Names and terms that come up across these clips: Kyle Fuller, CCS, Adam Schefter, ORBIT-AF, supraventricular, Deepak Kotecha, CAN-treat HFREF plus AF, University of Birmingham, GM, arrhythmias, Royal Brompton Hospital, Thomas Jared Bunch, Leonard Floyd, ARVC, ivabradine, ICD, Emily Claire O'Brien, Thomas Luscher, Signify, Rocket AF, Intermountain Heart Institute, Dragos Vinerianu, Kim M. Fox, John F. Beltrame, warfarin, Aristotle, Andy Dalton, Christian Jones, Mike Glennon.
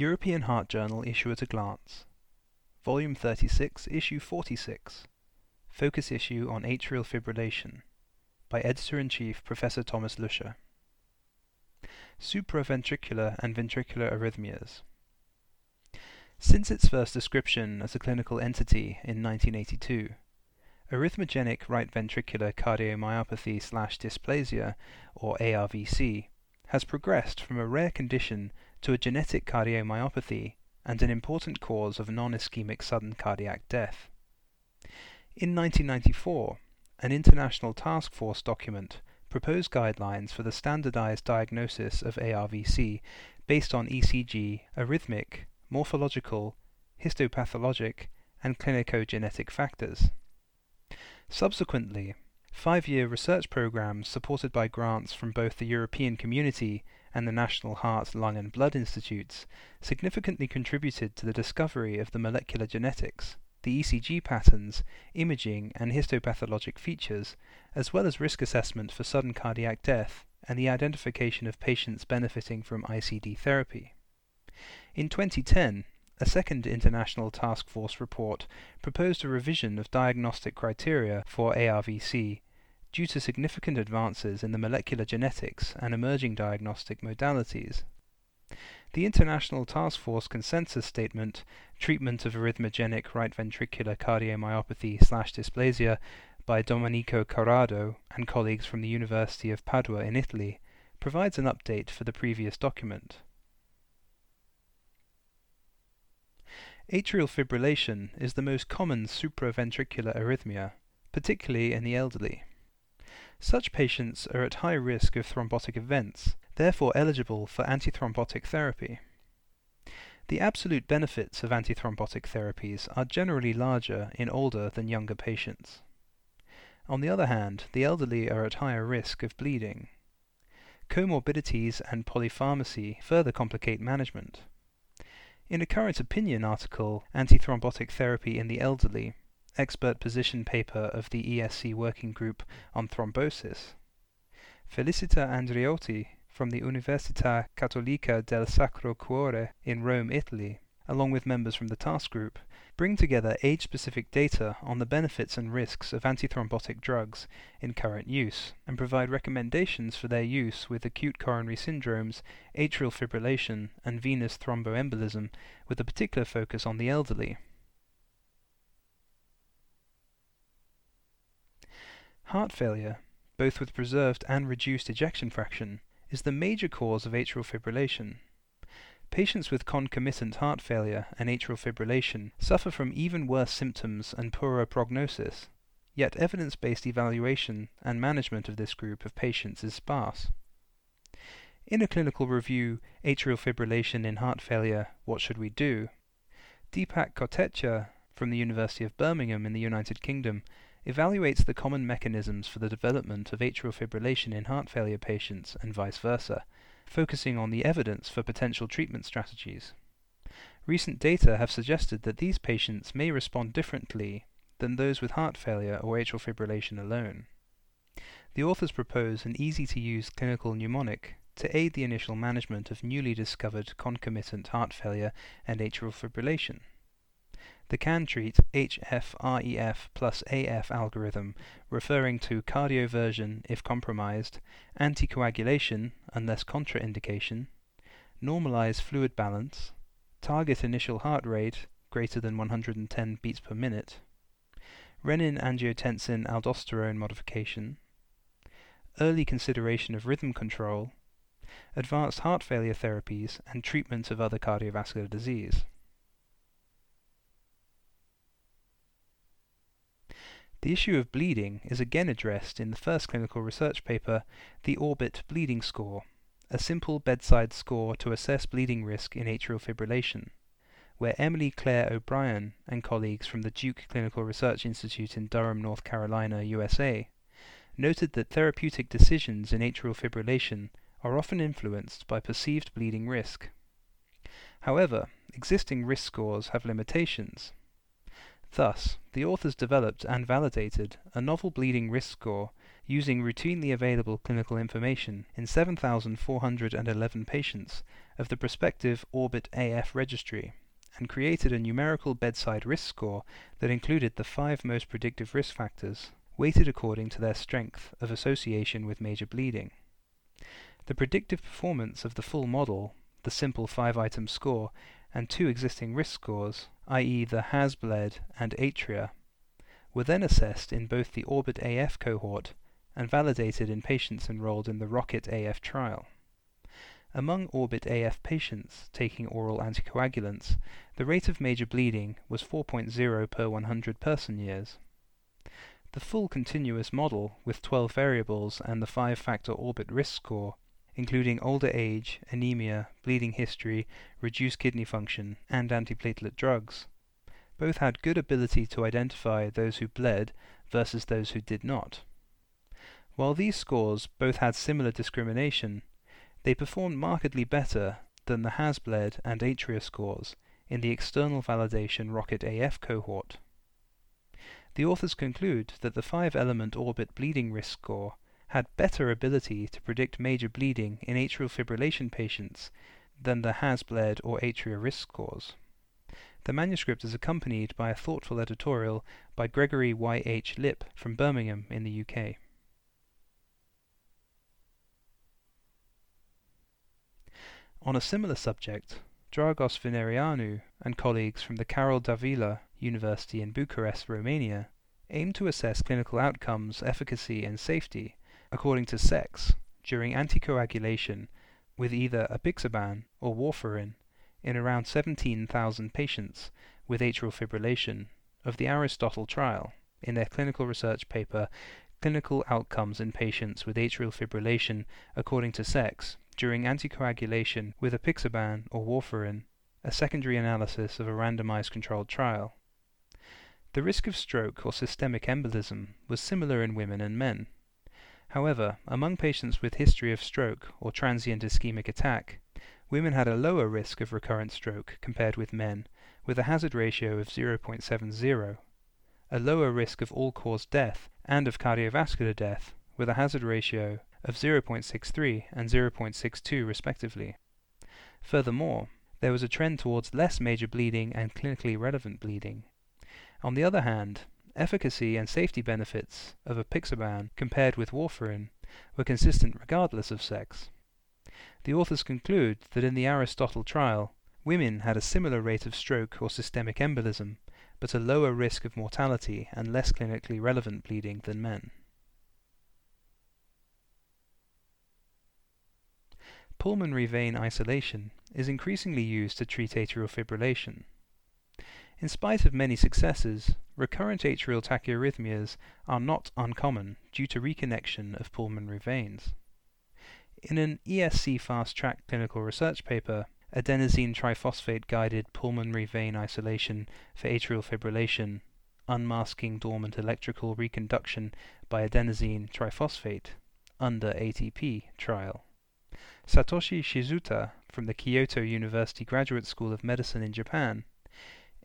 European Heart Journal Issue at a Glance, Volume 36, Issue 46, Focus Issue on Atrial Fibrillation, by Editor-in-Chief Professor Thomas Luscher. Supraventricular and ventricular arrhythmias. Since its first description as a clinical entity in 1982, Arrhythmogenic Right Ventricular Cardiomyopathy/Dysplasia, or ARVC, has progressed from a rare condition to a genetic cardiomyopathy and an important cause of non-ischemic sudden cardiac death. In 1994, an international task force document proposed guidelines for the standardized diagnosis of ARVC based on ECG, arrhythmic, morphological, histopathologic, and clinicogenetic factors. Subsequently, 5-year research programs supported by grants from both the European Community and the National Heart, Lung and Blood Institutes significantly contributed to the discovery of the molecular genetics, the ECG patterns, imaging and histopathologic features, as well as risk assessment for sudden cardiac death and the identification of patients benefiting from ICD therapy. In 2010, a second International Task Force report proposed a revision of diagnostic criteria for ARVC due to significant advances in the molecular genetics and emerging diagnostic modalities. The International Task Force consensus statement, Treatment of Arrhythmogenic Right Ventricular Cardiomyopathy/Dysplasia, by Domenico Corrado and colleagues from the University of Padua in Italy, provides an update for the previous document. Atrial fibrillation is the most common supraventricular arrhythmia, particularly in the elderly. Such patients are at high risk of thrombotic events, therefore eligible for antithrombotic therapy. The absolute benefits of antithrombotic therapies are generally larger in older than younger patients. On the other hand, the elderly are at higher risk of bleeding. Comorbidities and polypharmacy further complicate management. In a current opinion article, Antithrombotic Therapy in the Elderly, expert position paper of the ESC Working Group on Thrombosis, Felicita Andreotti from the Università Cattolica del Sacro Cuore in Rome, Italy, along with members from the task group, bring together age-specific data on the benefits and risks of antithrombotic drugs in current use, and provide recommendations for their use with acute coronary syndromes, atrial fibrillation, and venous thromboembolism, with a particular focus on the elderly. Heart failure, both with preserved and reduced ejection fraction, is the major cause of atrial fibrillation. Patients with concomitant heart failure and atrial fibrillation suffer from even worse symptoms and poorer prognosis, yet evidence-based evaluation and management of this group of patients is sparse. In a clinical review, Atrial Fibrillation in Heart Failure, What Should We Do?, Deepak Kotecha from the University of Birmingham in the United Kingdom evaluates the common mechanisms for the development of atrial fibrillation in heart failure patients and vice versa, focusing on the evidence for potential treatment strategies. Recent data have suggested that these patients may respond differently than those with heart failure or atrial fibrillation alone. The authors propose an easy-to-use clinical mnemonic to aid the initial management of newly discovered concomitant heart failure and atrial fibrillation. The CAN-treat HFREF plus AF algorithm, referring to cardioversion if compromised, anticoagulation unless contraindication, normalize fluid balance, target initial heart rate greater than 110 beats per minute, renin-angiotensin-aldosterone modification, early consideration of rhythm control, advanced heart failure therapies, and treatment of other cardiovascular disease. The issue of bleeding is again addressed in the first clinical research paper, the ORBIT Bleeding Score, a simple bedside score to assess bleeding risk in atrial fibrillation, where Emily Claire O'Brien and colleagues from the Duke Clinical Research Institute in Durham, North Carolina, USA, noted that therapeutic decisions in atrial fibrillation are often influenced by perceived bleeding risk. However, existing risk scores have limitations. Thus, the authors developed and validated a novel bleeding risk score using routinely available clinical information in 7,411 patients of the prospective ORBIT-AF registry, and created a numerical bedside risk score that included the 5 most predictive risk factors, weighted according to their strength of association with major bleeding. The predictive performance of the full model, the simple 5-item score, and 2 existing risk scores, i.e. the HAS-BLED and Atria, were then assessed in both the ORBIT-AF cohort and validated in patients enrolled in the Rocket AF trial. Among ORBIT-AF patients taking oral anticoagulants, the rate of major bleeding was 4.0 per 100 person-years. The full continuous model, with 12 variables and the 5-factor ORBIT risk score, including older age, anemia, bleeding history, reduced kidney function, and antiplatelet drugs, both had good ability to identify those who bled versus those who did not. While these scores both had similar discrimination, they performed markedly better than the HAS-BLED and Atria scores in the external validation Rocket AF cohort. The authors conclude that the 5-element ORBIT bleeding risk score had better ability to predict major bleeding in atrial fibrillation patients than the HAS-BLED or Atria risk scores. The manuscript is accompanied by a thoughtful editorial by Gregory Y.H. Lip from Birmingham in the UK. On a similar subject, Dragos Vinerianu and colleagues from the Carol Davila University in Bucharest, Romania, aimed to assess clinical outcomes, efficacy and safety according to sex during anticoagulation with either apixaban or warfarin in around 17,000 patients with atrial fibrillation of the Aristotle trial in their clinical research paper Clinical Outcomes in Patients with Atrial Fibrillation According to Sex During Anticoagulation with Apixaban or Warfarin, a secondary analysis of a randomized controlled trial. The risk of stroke or systemic embolism was similar in women and men. However, among patients with history of stroke or transient ischemic attack, women had a lower risk of recurrent stroke compared with men, with a hazard ratio of 0.70, a lower risk of all-cause death and of cardiovascular death, with a hazard ratio of 0.63 and 0.62 respectively. Furthermore, there was a trend towards less major bleeding and clinically relevant bleeding. On the other hand, efficacy and safety benefits of apixaban compared with warfarin were consistent regardless of sex. The authors conclude that in the Aristotle trial, women had a similar rate of stroke or systemic embolism, but a lower risk of mortality and less clinically relevant bleeding than men. Pulmonary vein isolation is increasingly used to treat atrial fibrillation. In spite of many successes, recurrent atrial tachyarrhythmias are not uncommon due to reconnection of pulmonary veins. In an ESC Fast Track clinical research paper, Adenosine Triphosphate-Guided Pulmonary Vein Isolation for Atrial Fibrillation, Unmasking Dormant Electrical Reconduction by Adenosine Triphosphate, Under ATP Trial, Satoshi Shizuta from the Kyoto University Graduate School of Medicine in Japan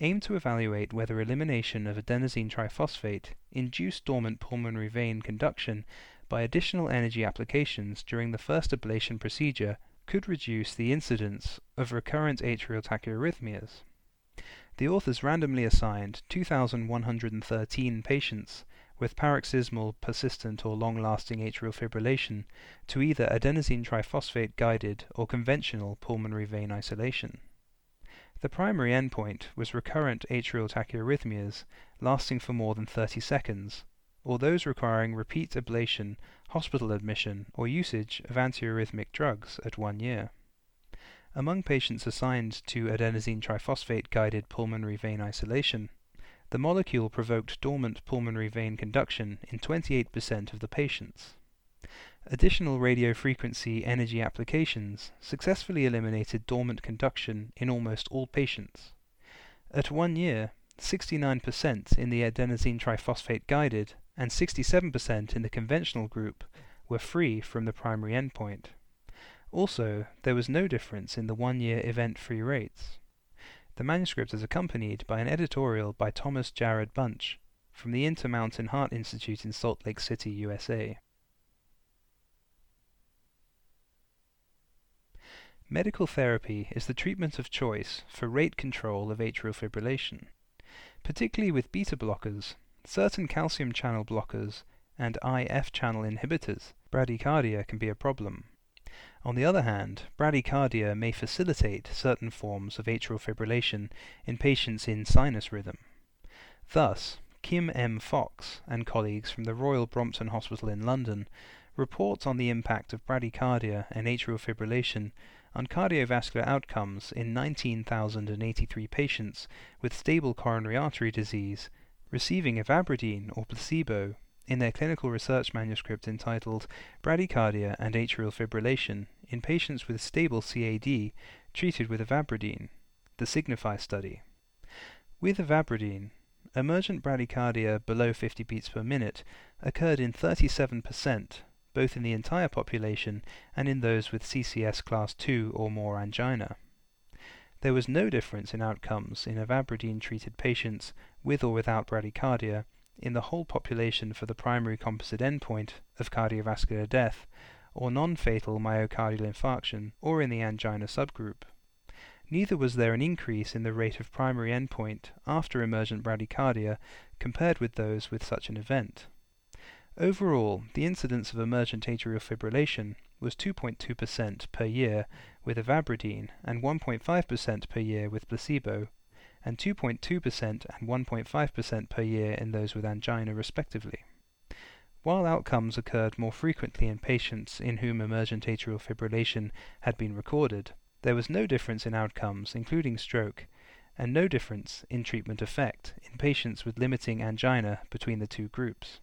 aimed to evaluate whether elimination of adenosine triphosphate induced dormant pulmonary vein conduction by additional energy applications during the first ablation procedure could reduce the incidence of recurrent atrial tachyarrhythmias. The authors randomly assigned 2,113 patients with paroxysmal, persistent or long-lasting atrial fibrillation to either adenosine triphosphate-guided or conventional pulmonary vein isolation. The primary endpoint was recurrent atrial tachyarrhythmias lasting for more than 30 seconds, or those requiring repeat ablation, hospital admission, or usage of antiarrhythmic drugs at 1 year. Among patients assigned to adenosine triphosphate-guided pulmonary vein isolation, the molecule provoked dormant pulmonary vein conduction in 28% of the patients. Additional radiofrequency energy applications successfully eliminated dormant conduction in almost all patients. At 1 year, 69% in the adenosine triphosphate-guided and 67% in the conventional group were free from the primary endpoint. Also, there was no difference in the 1-year event-free rates. The manuscript is accompanied by an editorial by Thomas Jared Bunch from the Intermountain Heart Institute in Salt Lake City, USA. Medical therapy is the treatment of choice for rate control of atrial fibrillation. Particularly with beta blockers, certain calcium channel blockers, and IF channel inhibitors, bradycardia can be a problem. On the other hand, bradycardia may facilitate certain forms of atrial fibrillation in patients in sinus rhythm. Thus, Kim M. Fox and colleagues from the Royal Brompton Hospital in London report on the impact of bradycardia and atrial fibrillation on cardiovascular outcomes in 19,083 patients with stable coronary artery disease receiving ivabradine or placebo in their clinical research manuscript entitled Bradycardia and Atrial Fibrillation in Patients with Stable CAD Treated with Ivabradine, the Signify study. With ivabradine, emergent bradycardia below 50 beats per minute occurred in 37%, both in the entire population and in those with CCS class 2 or more angina. There was no difference in outcomes in ivabradine-treated patients with or without bradycardia in the whole population for the primary composite endpoint of cardiovascular death or non-fatal myocardial infarction or in the angina subgroup. Neither was there an increase in the rate of primary endpoint after emergent bradycardia compared with those with such an event. Overall, the incidence of emergent atrial fibrillation was 2.2% per year with ivabradine and 1.5% per year with placebo, and 2.2% and 1.5% per year in those with angina respectively. While outcomes occurred more frequently in patients in whom emergent atrial fibrillation had been recorded, there was no difference in outcomes, including stroke, and no difference in treatment effect in patients with limiting angina between the two groups.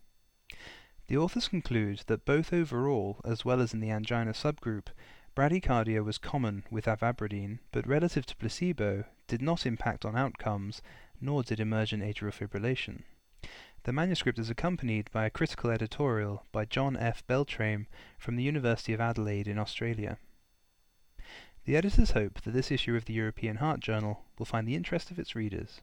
The authors conclude that both overall as well as in the angina subgroup, bradycardia was common with ivabradine, but relative to placebo did not impact on outcomes, nor did emergent atrial fibrillation. The manuscript is accompanied by a critical editorial by John F. Beltrame from the University of Adelaide in Australia. The editors hope that this issue of the European Heart Journal will find the interest of its readers.